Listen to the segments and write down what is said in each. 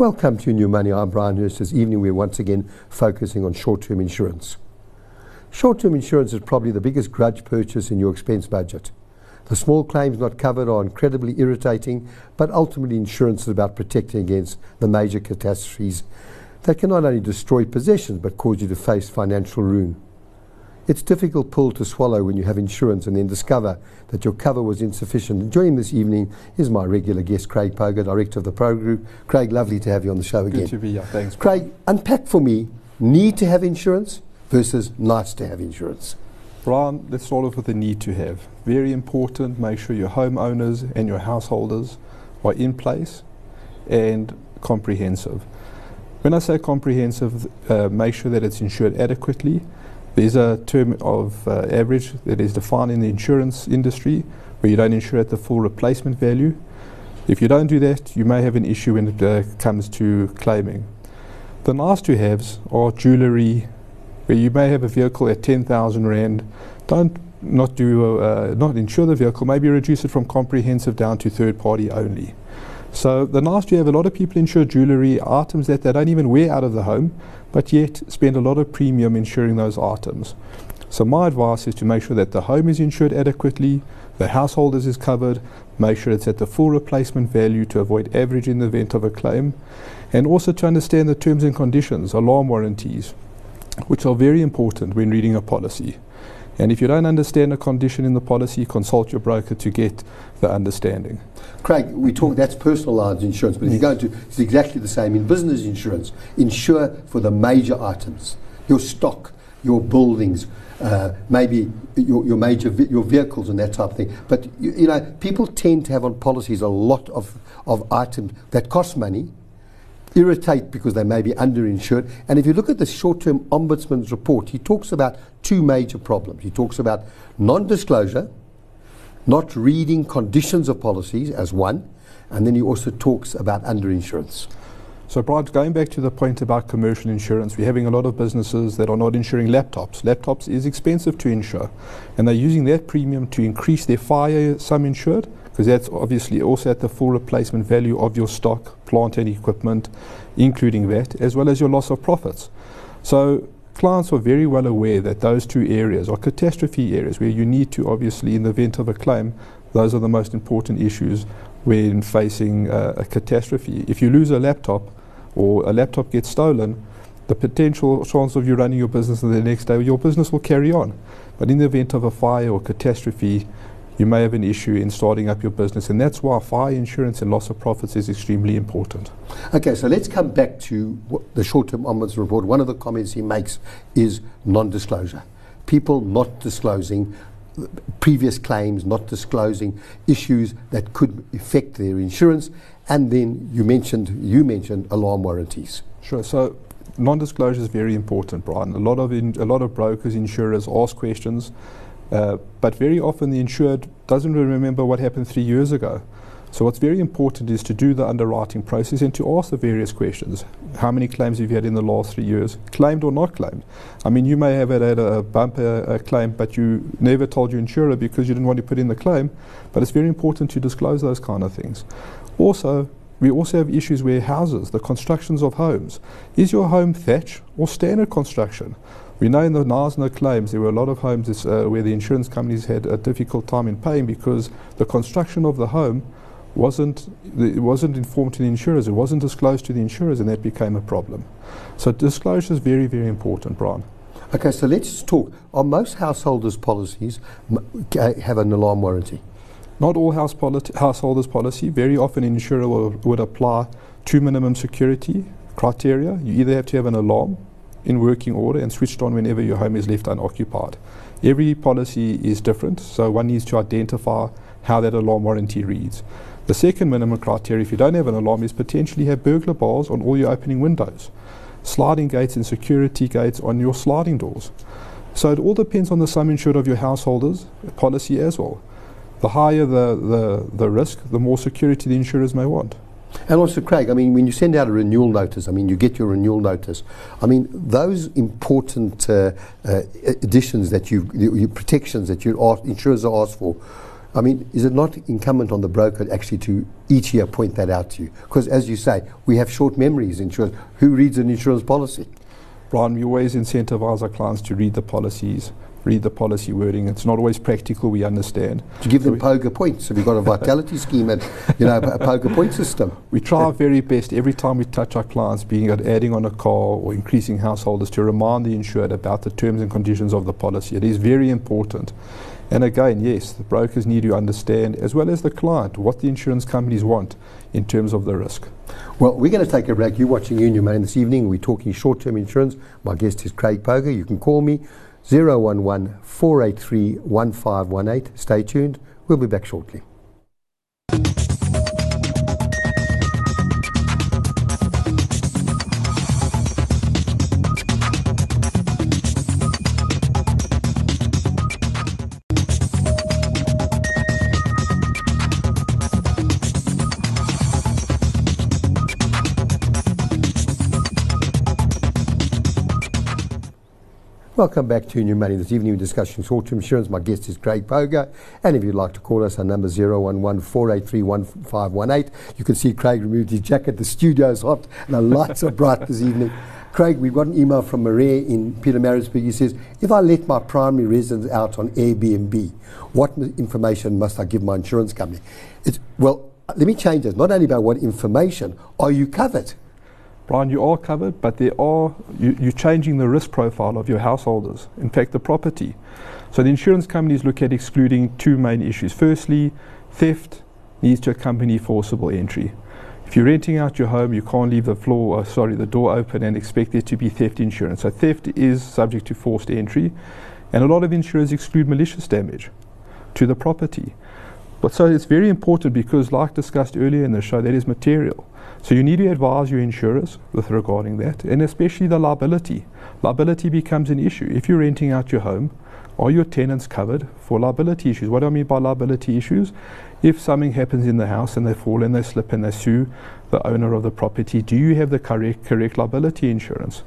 Welcome to New Money. I'm Brian Hurst. This evening we're once again focusing on short-term insurance. Short-term insurance is probably the biggest grudge purchase in your expense budget. The small claims not covered are incredibly irritating, but ultimately insurance is about protecting against the major catastrophes that can not only destroy possessions but cause you to face financial ruin. It's a difficult pill to swallow when you have insurance and then discover that your cover was insufficient. And joining this evening is my regular guest, Craig Pogir, Director of the Pro Group. Craig, lovely to have you on the show again. Good to be here, thanks. Craig, unpack for me need to have insurance versus nice to have insurance. Brian, let's start off with the need to have. Very important, make sure your homeowners and your householders are in place and comprehensive. When I say comprehensive, make sure that it's insured adequately. There's a term of average that is defined in the insurance industry where you don't insure at the full replacement value. If you don't do that, you may have an issue when it comes to claiming. The nice to haves are jewellery, where you may have a vehicle at 10,000 Rand. Not insure the vehicle, maybe reduce it from comprehensive down to third party only. So the nice to have, a lot of people insure jewellery, items that they don't even wear out of the home, but yet spend a lot of premium insuring those items. So my advice is to make sure that the home is insured adequately, the householders is covered, make sure it's at the full replacement value to avoid average in the event of a claim, and also to understand the terms and conditions, alarm warranties, which are very important when reading a policy. And if you don't understand a condition in the policy, consult your broker to get the understanding. Craig, we talk, that's personal lines insurance, but if you go into, it's exactly the same in business insurance. Insure for the major items, your stock, your buildings, maybe your vehicles and that type of thing. But you know, people tend to have on policies a lot of items that cost money, irritate because they may be underinsured. And if you look at the short-term Ombudsman's report, he talks about two major problems. He talks about non-disclosure, not reading conditions of policies as one, and then he also talks about underinsurance. So Brian, going back to the point about commercial insurance, we're having a lot of businesses that are not insuring laptops. Laptops is expensive to insure, and they're using that premium to increase their fire sum insured, because that's obviously also at the full replacement value of your stock, plant and equipment, including that, as well as your loss of profits. So clients are very well aware that those two areas are catastrophe areas where you need to, obviously, in the event of a claim, those are the most important issues when facing a catastrophe. If you lose a laptop, or a laptop gets stolen, the potential chance of you running your business the next day, your business will carry on. But in the event of a fire or catastrophe, you may have an issue in starting up your business, and that's why fire insurance and loss of profits is extremely important. Okay, so let's come back to the short-term Ombudsman report. One of the comments he makes is non-disclosure. People not disclosing previous claims, not disclosing issues that could affect their insurance, and then you mentioned alarm warranties. Sure. So non-disclosure is very important, Brian. A lot of brokers, insurers ask questions, but very often the insured doesn't really remember what happened 3 years ago. So what's very important is to do the underwriting process and to ask the various questions. How many claims have you had in the last 3 years, claimed or not claimed? I mean, you may have had a bumper claim, but you never told your insurer because you didn't want to put in the claim. But it's very important to disclose those kind of things. Also, we also have issues where houses, the constructions of homes. Is your home thatch or standard construction? We know in the NASNA claims there were a lot of homes where the insurance companies had a difficult time in paying because the construction of the home wasn't informed to the insurers, it wasn't disclosed to the insurers, and that became a problem. So disclosure is very, very important, Brian. Okay, so let's talk. Are most householders' policies have an alarm warranty? Not all householders' policy. Very often an insurer would apply two minimum security criteria. You either have to have an alarm in working order and switched on whenever your home is left unoccupied. Every policy is different, so one needs to identify how that alarm warranty reads. The second minimum criteria, if you don't have an alarm, is potentially have burglar bars on all your opening windows, sliding gates and security gates on your sliding doors. So it all depends on the sum insured of your householders' policy as well. The higher the risk, the more security the insurers may want. And also, Craig, I mean, when you send out a renewal notice, I mean, you get your renewal notice. I mean, those important additions that protections that insurers are asked for, I mean, is it not incumbent on the broker actually to each year point that out to you? Because as you say, we have short memories. Insurance. Who reads an insurance policy? Brian, we always incentivize our clients to read the policies, read the policy wording. It's not always practical, we understand. To give them Pogir points. Have you got a vitality scheme and a Pogir point system? We try our very best every time we touch our clients, being it adding on a car or increasing householders, to remind the insured about the terms and conditions of the policy. It is very important. And again, yes, the brokers need to understand, as well as the client, what the insurance companies want in terms of the risk. Well, we're going to take a break. You're watching Union Money this evening. We're talking short-term insurance. My guest is Craig Pogir. You can call me 011-483-1518. Stay tuned. We'll be back shortly. Welcome back to New Money. This evening we're discussing short-term insurance. My guest is Craig Pogir. And if you'd like to call us, our number is 011-483-1518. You can see Craig removed his jacket. The studio's hot and the lights are bright this evening. Craig, we've got an email from Maria in Peter Marinsburg. He says, if I let my primary residence out on Airbnb, what information must I give my insurance company? Well, let me change this. Not only about what information, are you covered? Brian, you are covered, but you're changing the risk profile of your householders, in fact the property. So the insurance companies look at excluding two main issues. Firstly, theft needs to accompany forcible entry. If you're renting out your home, you can't leave the door open and expect there to be theft insurance. So theft is subject to forced entry, and a lot of insurers exclude malicious damage to the property. But so it's very important because, like discussed earlier in the show, that is material. So you need to advise your insurers with regarding that, and especially the liability. Liability becomes an issue. If you're renting out your home, are your tenants covered for liability issues? What do I mean by liability issues? If something happens in the house and they fall and they slip and they sue the owner of the property, do you have the correct liability insurance?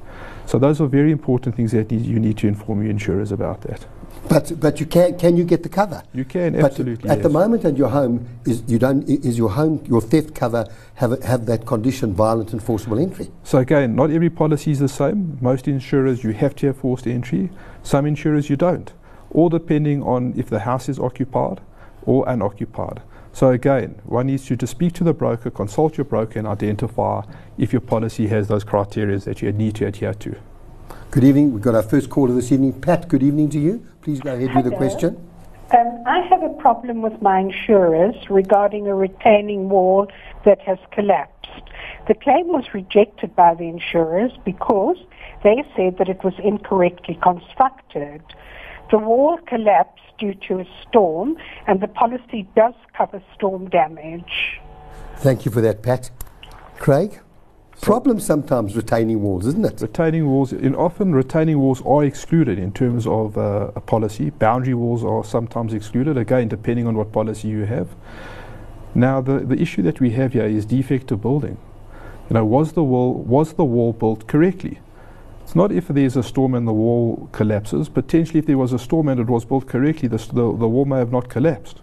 So those are very important things that you need to inform your insurers about that. But you can you get the cover? You can, absolutely. But at the moment at your home, your theft cover have that condition, violent and forcible entry? So again, not every policy is the same. Most insurers you have to have forced entry. Some insurers you don't. All depending on if the house is occupied or unoccupied. So again, one needs to just speak to the broker, consult your broker and identify if your policy has those criteria that you need to adhere to. Good evening. We've got our first caller this evening. Pat, good evening to you. Please go ahead with the question. I have a problem with my insurers regarding a retaining wall that has collapsed. The claim was rejected by the insurers because they said that it was incorrectly constructed. The wall collapsed due to a storm, and the policy does cover storm damage. Thank you for that, Pat. Craig? Problem sometimes retaining walls, isn't it? Retaining walls, and often retaining walls are excluded in terms of a policy. Boundary walls are sometimes excluded, again depending on what policy you have. Now the issue that we have here is defective building. Was the wall built correctly? It's not if there's a storm and the wall collapses. Potentially if there was a storm and it was built correctly, the wall may have not collapsed.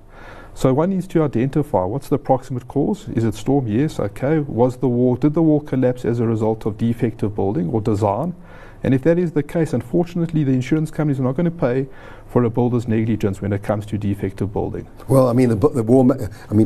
So one needs to identify what's the proximate cause. Is it storm? Yes. Okay. Did the wall collapse as a result of defective building or design? And if that is the case, unfortunately, the insurance companies are not going to pay for a builder's negligence when it comes to defective building. Well, I mean,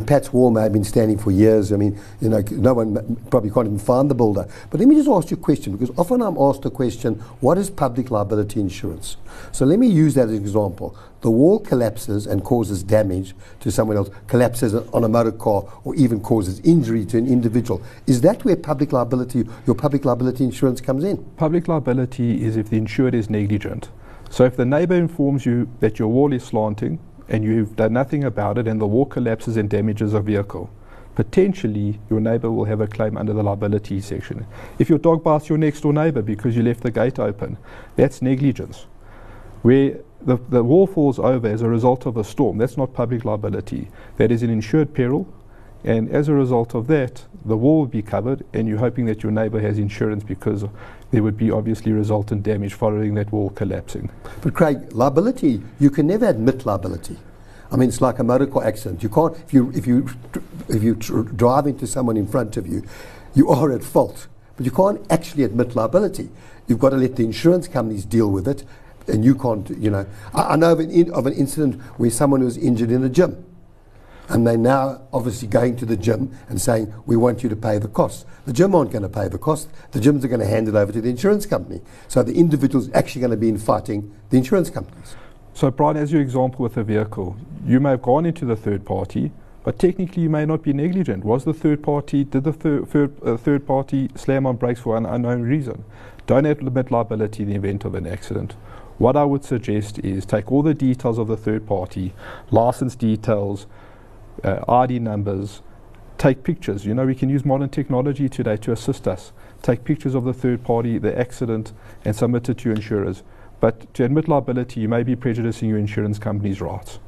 Pat's wall may have been standing for years. I mean, no one probably can't even find the builder. But let me just ask you a question, because often I'm asked the question, what is public liability insurance? So let me use that as an example. The wall collapses and causes damage to someone else, collapses on a motor car, or even causes injury to an individual. Is that where your public liability insurance comes in? Public liability is if the insured is negligent. So if the neighbor informs you that your wall is slanting and you've done nothing about it and the wall collapses and damages a vehicle, potentially your neighbor will have a claim under the liability section. If your dog bites your next door neighbor because you left the gate open, that's negligence. Where the wall falls over as a result of a storm, that's not public liability. That is an insured peril, and as a result of that, the wall will be covered, and you're hoping that your neighbor has insurance because there would be obviously resultant damage following that wall collapsing. But Craig, liability, you can never admit liability. I mean, it's like a motor car accident. You can't, if you drive into someone in front of you, you are at fault. But you can't actually admit liability. You've got to let the insurance companies deal with it, and you can't, you know. I know of an incident where someone was injured in a gym, and they're now obviously going to the gym and saying, we want you to pay the cost. The gym aren't going to pay the cost. The gyms are going to hand it over to the insurance company. So the individual's actually going to be in fighting the insurance companies. So Brian, as your example with the vehicle, you may have gone into the third party, but technically you may not be negligent. Was the third party, did the third party slam on brakes for an unknown reason? Don't admit liability in the event of an accident. What I would suggest is take all the details of the third party, license details, ID numbers, take pictures. You know, we can use modern technology today to assist us. Take pictures of the third party, the accident, and submit it to your insurers. But to admit liability, you may be prejudicing your insurance company's rights.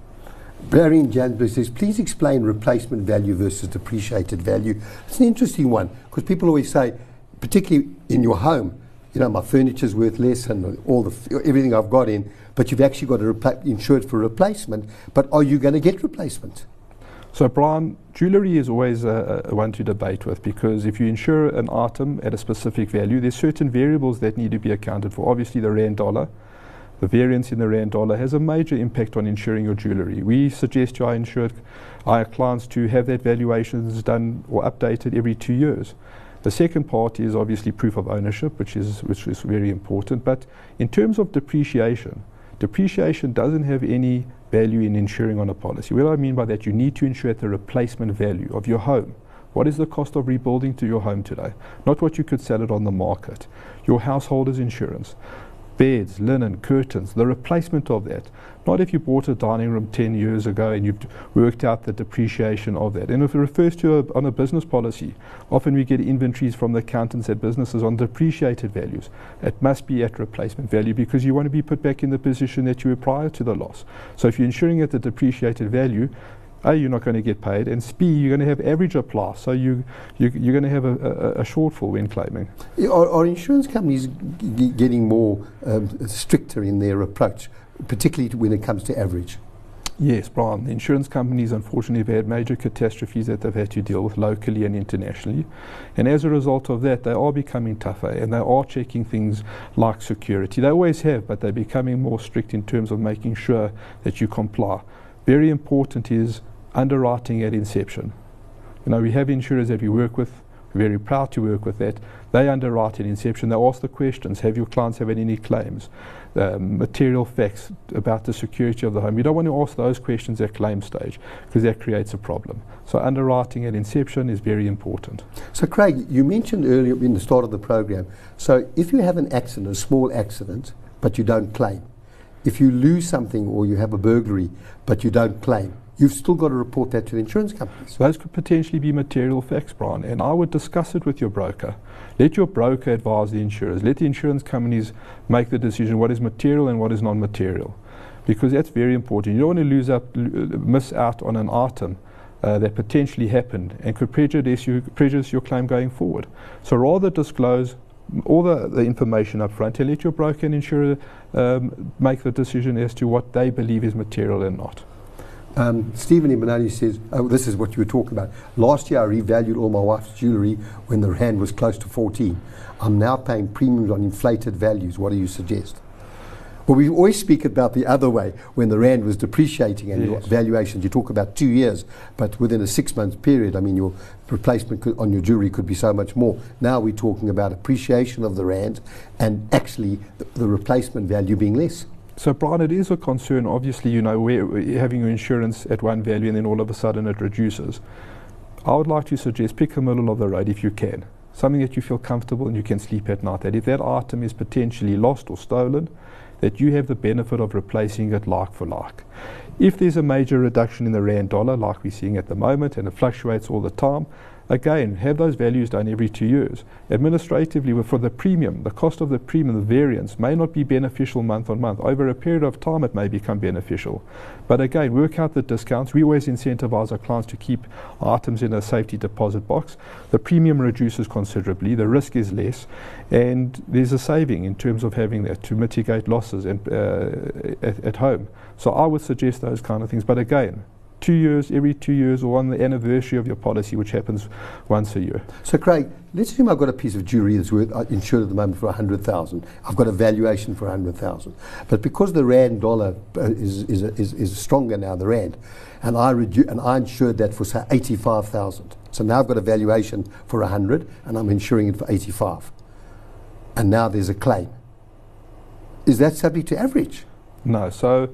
Barine Jansbury says, please explain replacement value versus depreciated value. It's an interesting one, because people always say, particularly in your home, you know, my furniture's worth less and all everything I've got in, but you've actually got to insure it for replacement. But are you going to get replacement? So Brian, jewellery is always a one to debate with, because if you insure an item at a specific value, there's certain variables that need to be accounted for. Obviously the Rand dollar, the variance in the Rand dollar has a major impact on insuring your jewellery. We suggest to our clients to have that valuations done or updated every 2 years. The second part is obviously proof of ownership, which is very important. But in terms of depreciation, depreciation doesn't have any value in insuring on a policy. What I mean by that, you need to insure at the replacement value of your home. What is the cost of rebuilding to your home today? Not what you could sell it on the market. Your householder's insurance, beds, linen, curtains, the replacement of that. Not if you bought a dining room 10 years ago and you've worked out the depreciation of that. And if it refers to on a business policy, often we get inventories from the accountants at businesses on depreciated values. It must be at replacement value, because you want to be put back in the position that you were prior to the loss. So if you're insuring at the depreciated value, A, you're not going to get paid, and B, you're going to have average apply, so you're going to have a shortfall when claiming. Are insurance companies getting more stricter in their approach, particularly when it comes to average? Yes, Brian, the insurance companies unfortunately have had major catastrophes that they've had to deal with locally and internationally, and as a result of that they are becoming tougher, and they are checking things like security. They always have, but they're becoming more strict in terms of making sure that you comply. Very important is underwriting at inception. You know, we have insurers that we work with, we're very proud to work with that. They underwrite at inception, they ask the questions, have your clients had any claims, material facts about the security of the home. You don't want to ask those questions at claim stage, because that creates a problem. So underwriting at inception is very important. So Craig, you mentioned earlier in the start of the program, so if you have an accident, a small accident, but you don't claim, if you lose something or you have a burglary but you don't claim, you've still got to report that to the insurance companies. Those could potentially be material facts, Brian, and I would discuss it with your broker. Let your broker advise the insurers. Let the insurance companies make the decision what is material and what is non-material, because that's very important. You don't want to miss out on an item that potentially happened and could prejudice your claim going forward. So rather disclose all the information up front and let your broker and insurer make the decision as to what they believe is material and not. Stephen Imanone says, oh, this is what you were talking about. Last year I revalued all my wife's jewellery when the Rand was close to 14. I'm now paying premiums on inflated values. What do you suggest? Well, we always speak about the other way, when the Rand was depreciating and your valuations, you talk about 2 years, but within a 6-month period, I mean, your replacement on your jewellery could be so much more. Now we're talking about appreciation of the Rand and actually the replacement value being less. So Brian, it is a concern, obviously, you know, having your insurance at one value and then all of a sudden it reduces. I would like to suggest pick a middle of the road if you can. Something that you feel comfortable and you can sleep at night. That if that item is potentially lost or stolen, that you have the benefit of replacing it like for like. If there's a major reduction in the Rand dollar, like we're seeing at the moment, and it fluctuates all the time, Again, have those values done every 2 years. Administratively, for the premium, the cost of the premium, the variance may not be beneficial month on month. Over a period of time, it may become beneficial. But again, work out the discounts. We always incentivize our clients to keep items in a safety deposit box. The premium reduces considerably, the risk is less, and there's a saving in terms of having that to mitigate losses at home. So I would suggest those kind of things. But again, 2 years, every 2 years, or on the anniversary of your policy, which happens once a year. So Craig, let's assume I've got a piece of jewellery that's worth, insured at the moment for 100,000. I've got a valuation for 100,000. But because the Rand dollar is stronger now, the Rand, and I insured that for say 85,000. So now I've got a valuation for 100 and I'm insuring it for 85. And now there's a claim. Is that subject to average? No, so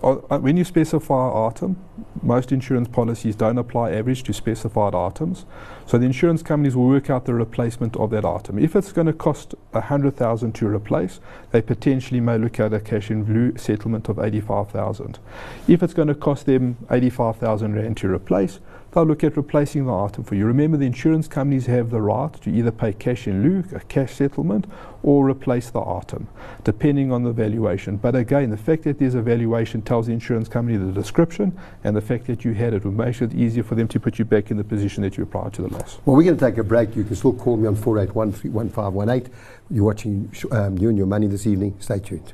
when you specify an item, most insurance policies don't apply average to specified items. So the insurance companies will work out the replacement of that item. If it's going to cost 100,000 to replace, they potentially may look at a cash in lieu settlement of 85,000. If it's going to cost them 85,000 Rand to replace, they'll look at replacing the item for you. Remember, the insurance companies have the right to either pay cash in lieu, a cash settlement, or replace the item, depending on the valuation. But again, the fact that there's a valuation tells the insurance company the description, and the fact that you had it will make it easier for them to put you back in the position that you were prior to the loss. Well, we're going to take a break. You can still call me on 481-1518. You're watching You and Your Money this evening. Stay tuned.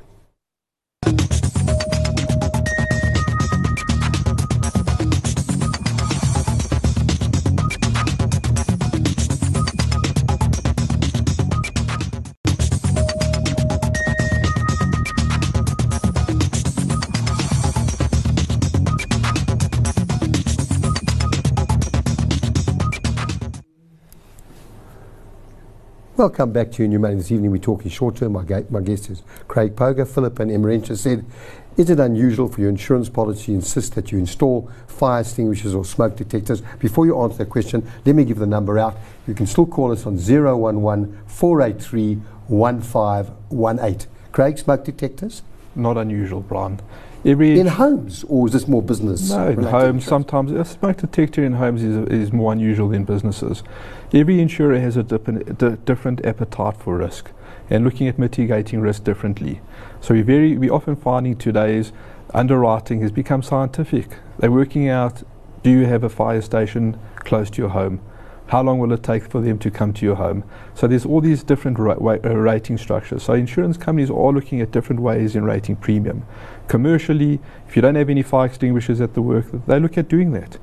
Welcome back to You and Your Money. This evening we're talking short term. My guest is Craig Pogir. Philip and Emrencia said, is it unusual for your insurance policy to insist that you install fire extinguishers or smoke detectors? Before you answer the question, let me give the number out. You can still call us on 011-483-1518. Craig, smoke detectors? Not unusual, Brian. In homes, or is this more business? No, in homes. Sometimes a smoke detector in homes is more unusual than businesses. Every insurer has a different appetite for risk and looking at mitigating risk differently. So we're often finding today's underwriting has become scientific. They're working out, do you have a fire station close to your home? How long will it take for them to come to your home? So there's all these different rating structures. So insurance companies are looking at different ways in rating premium. Commercially, if you don't have any fire extinguishers at the work, they look at doing that.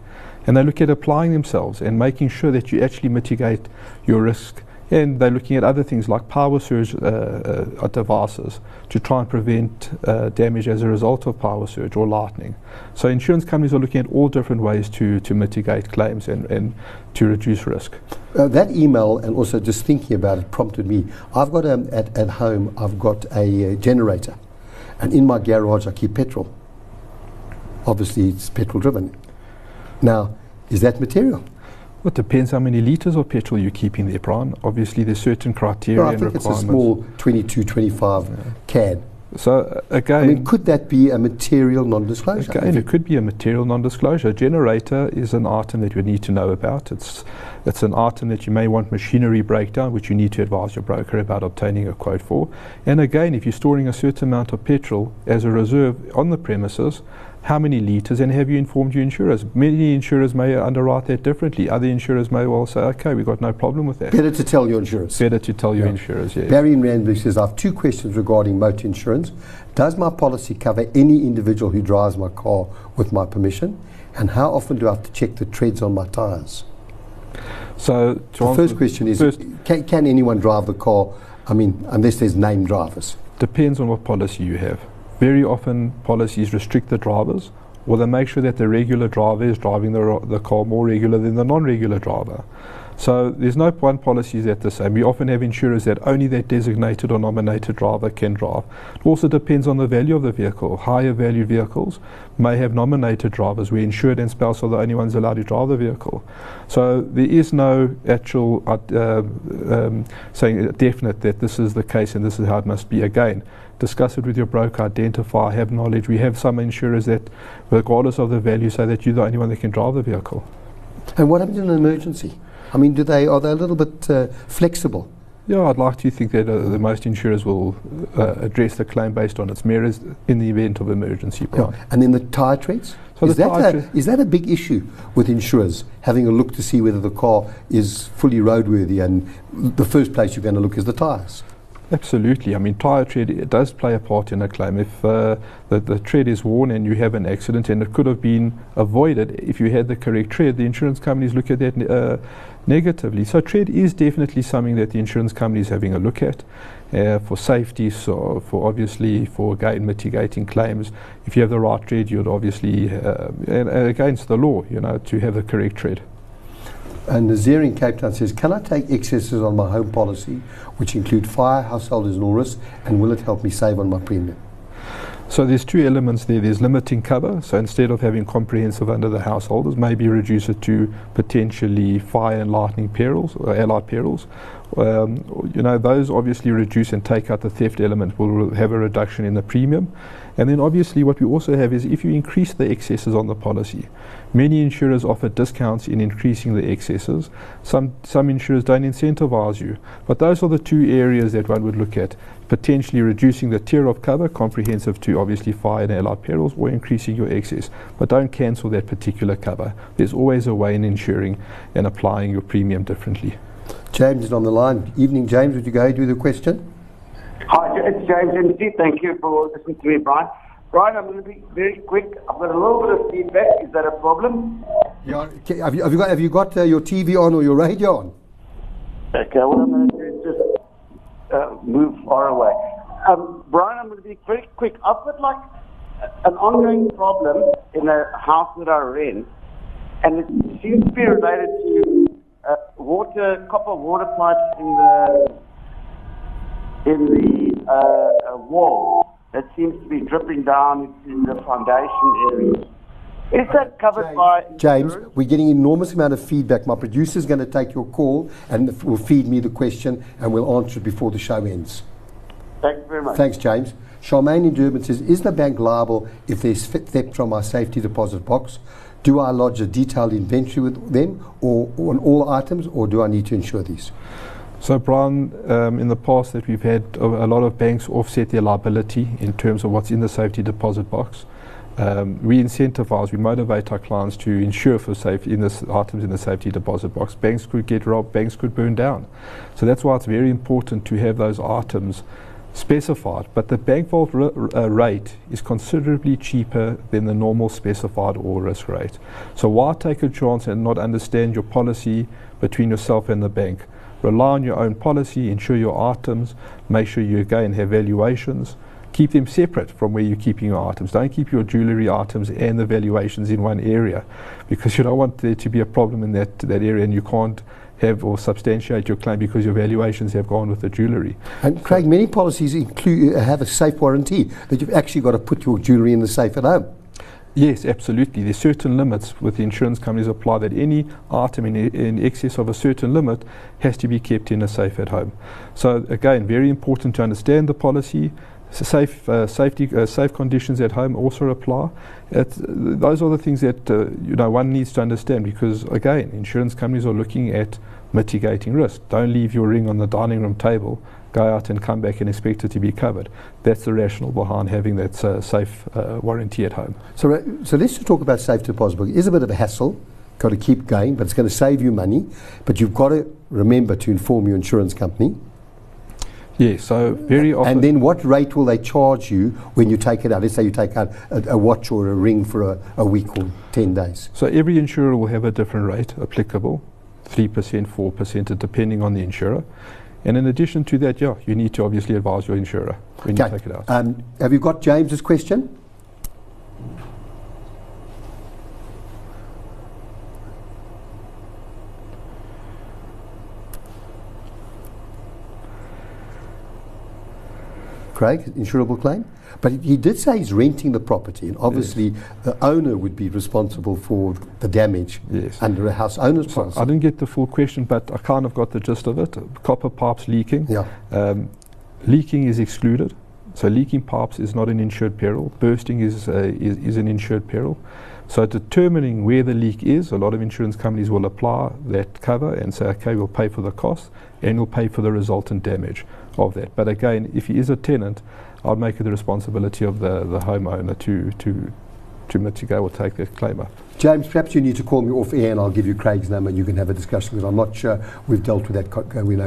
And they look at applying themselves and making sure that you actually mitigate your risk. And they're looking at other things like power surge devices to try and prevent damage as a result of power surge or lightning. So insurance companies are looking at all different ways to mitigate claims and to reduce risk. That email and also just thinking about it prompted me. I've got at home, I've got a generator, and in my garage I keep petrol. Obviously it's petrol driven. Now, is that material? Well, it depends how many litres of petrol you keep in there, Brian. Obviously, there's certain criteria and requirements. I think it's a small 22, 25 can. So, again... I mean, could that be a material non-disclosure? Again, it could be a material non-disclosure. A generator is an item that you need to know about. It's an item that you may want machinery breakdown, which you need to advise your broker about obtaining a quote for. And again, if you're storing a certain amount of petrol as a reserve on the premises, how many litres, and have you informed your insurers? Many insurers may underwrite that differently. Other insurers may well say, okay, we've got no problem with that. Better to tell your insurers. Better to tell your insurers, yes. Barry in Randburg says, I have two questions regarding motor insurance. Does my policy cover any individual who drives my car with my permission? And how often do I have to check the treads on my tyres? So, the first question is, can anyone drive the car, I mean, unless there's named drivers? Depends on what policy you have. Very often policies restrict the drivers, or they make sure that the regular driver is driving the car more regular than the non-regular driver. So there's no one policy that's the same. We often have insurers that only their designated or nominated driver can drive. It also depends on the value of the vehicle. Higher valued vehicles may have nominated drivers where insured and spouse are the only ones allowed to drive the vehicle. So there is no actual saying definite that this is the case and this is how it must be. Again, discuss it with your broker, identify, have knowledge. We have some insurers that, regardless of the value, say that you're the only one that can drive the vehicle. And what happens in an emergency? I mean, are they a little bit flexible? Yeah, I'd like to think that the most insurers will address the claim based on its merits in the event of emergency. Yeah. And then the tyre treads? So is that a big issue with insurers, having a look to see whether the car is fully roadworthy, and the first place you're going to look is the tyres? Absolutely. I mean, tyre tread, it does play a part in a claim. If the tread is worn and you have an accident, and it could have been avoided if you had the correct tread, the insurance companies look at that negatively. So tread is definitely something that the insurance company is having a look at for safety, so for again mitigating claims. If you have the right tread, you'd obviously, and against the law, you know, to have the correct tread. And Nazir in Cape Town says, can I take excesses on my home policy, which include fire, household and all risks, and will it help me save on my premium? So there's two elements there. There's limiting cover, so instead of having comprehensive under the householders, maybe reduce it to potentially fire and lightning perils or allied perils. You know, those obviously reduce and take out the theft element, will have a reduction in the premium. And then obviously what we also have is, if you increase the excesses on the policy, many insurers offer discounts in increasing the excesses. Some insurers don't incentivize you, but those are the two areas that one would look at: potentially reducing the tier of cover, comprehensive to obviously fire and allied perils, or increasing your excess. But don't cancel that particular cover. There's always a way in insuring and applying your premium differently. James is on the line. Evening, James. Would you go ahead with the question? Hi, it's James MC. Thank you for listening to me, Brian. Brian, I'm going to be very quick. I've got a little bit of feedback. Is that a problem? Yeah. Have you got your TV on or your radio on? Okay. What I'm going to do is just move far away. Brian, I'm going to be very quick. I've got like an ongoing problem in a house that I rent, and it seems to be related to copper water pipes in the wall that seems to be dripping down in the foundation area. Is that covered by James? We're getting enormous amount of feedback. My producer's going to take your call and will feed me the question, and we'll answer it before the show ends. Thank you very much. Thanks, James. Charmaine in Durban says, is the bank liable if there's theft from my safety deposit box? Do I lodge a detailed inventory with them or on all items, or do I need to insure these? So, Brian, in the past that we've had, a lot of banks offset their liability in terms of what's in the safety deposit box. We motivate our clients to insure for safety in the items in the safety deposit box. Banks could get robbed, banks could burn down. So that's why it's very important to have those items specified, but the bank vault rate is considerably cheaper than the normal specified or risk rate. So why take a chance and not understand your policy between yourself and the bank? Rely on your own policy, insure your items, make sure you again have valuations, keep them separate from where you're keeping your items. Don't keep your jewellery items and the valuations in one area, because you don't want there to be a problem in that area, and you can't have or substantiate your claim because your valuations have gone with the jewellery. And Craig, many policies include have a safe warranty that you've actually got to put your jewellery in the safe at home. Yes, absolutely. There's certain limits with the insurance companies apply, that any item in excess of a certain limit has to be kept in a safe at home. So again, very important to understand the policy. Safe conditions at home also apply. Those are the things that one needs to understand, because again, insurance companies are looking at mitigating risk. Don't leave your ring on the dining room table, go out and come back and expect it to be covered. That's the rationale behind having that safe warranty at home. So let's just talk about safe deposit book. It is a bit of a hassle, got to keep going, but it's going to save you money, but you've got to remember to inform your insurance company. Yes, so very often. And then what rate will they charge you when you take it out? Let's say you take out a watch or a ring for a week or 10 days. So every insurer will have a different rate applicable, 3%, 4%, depending on the insurer. And in addition to that, you need to obviously advise your insurer when you take it out. Have you got James's question? Craig, insurable claim? But he did say he's renting the property, and obviously the owner would be responsible for the damage under a house owner's policy. I didn't get the full question, but I kind of got the gist of it. Copper pipes leaking. Leaking is excluded So leaking pipes is not an insured peril. Bursting is an insured peril. So determining where the leak is, a lot of insurance companies will apply that cover and say, okay, we'll pay for the cost and we'll pay for the resultant damage of that. But again, if he is a tenant, I'd make it the responsibility of the homeowner to mitigate or take that claim up. James, perhaps you need to call me off air and I'll give you Craig's number and you can have a discussion, because I'm not sure we've dealt with that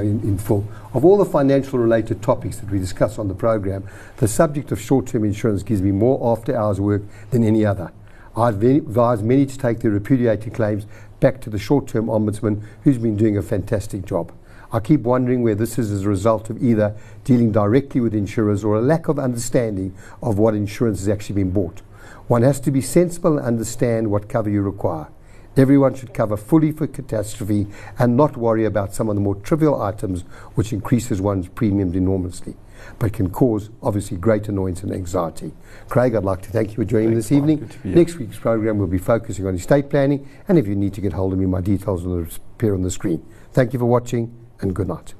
in full. Of all the financial related topics that we discuss on the program, the subject of short-term insurance gives me more after hours work than any other. I advise many to take their repudiated claims back to the short-term ombudsman, who's been doing a fantastic job. I keep wondering whether this is as a result of either dealing directly with insurers or a lack of understanding of what insurance has actually been bought. One has to be sensible and understand what cover you require. Everyone should cover fully for catastrophe and not worry about some of the more trivial items which increases one's premiums enormously, but can cause obviously great annoyance and anxiety. Craig, I'd like to thank you for joining this evening. Next week's program will be focusing on estate planning, and if you need to get hold of me, my details will appear on the screen. Thank you for watching and good night.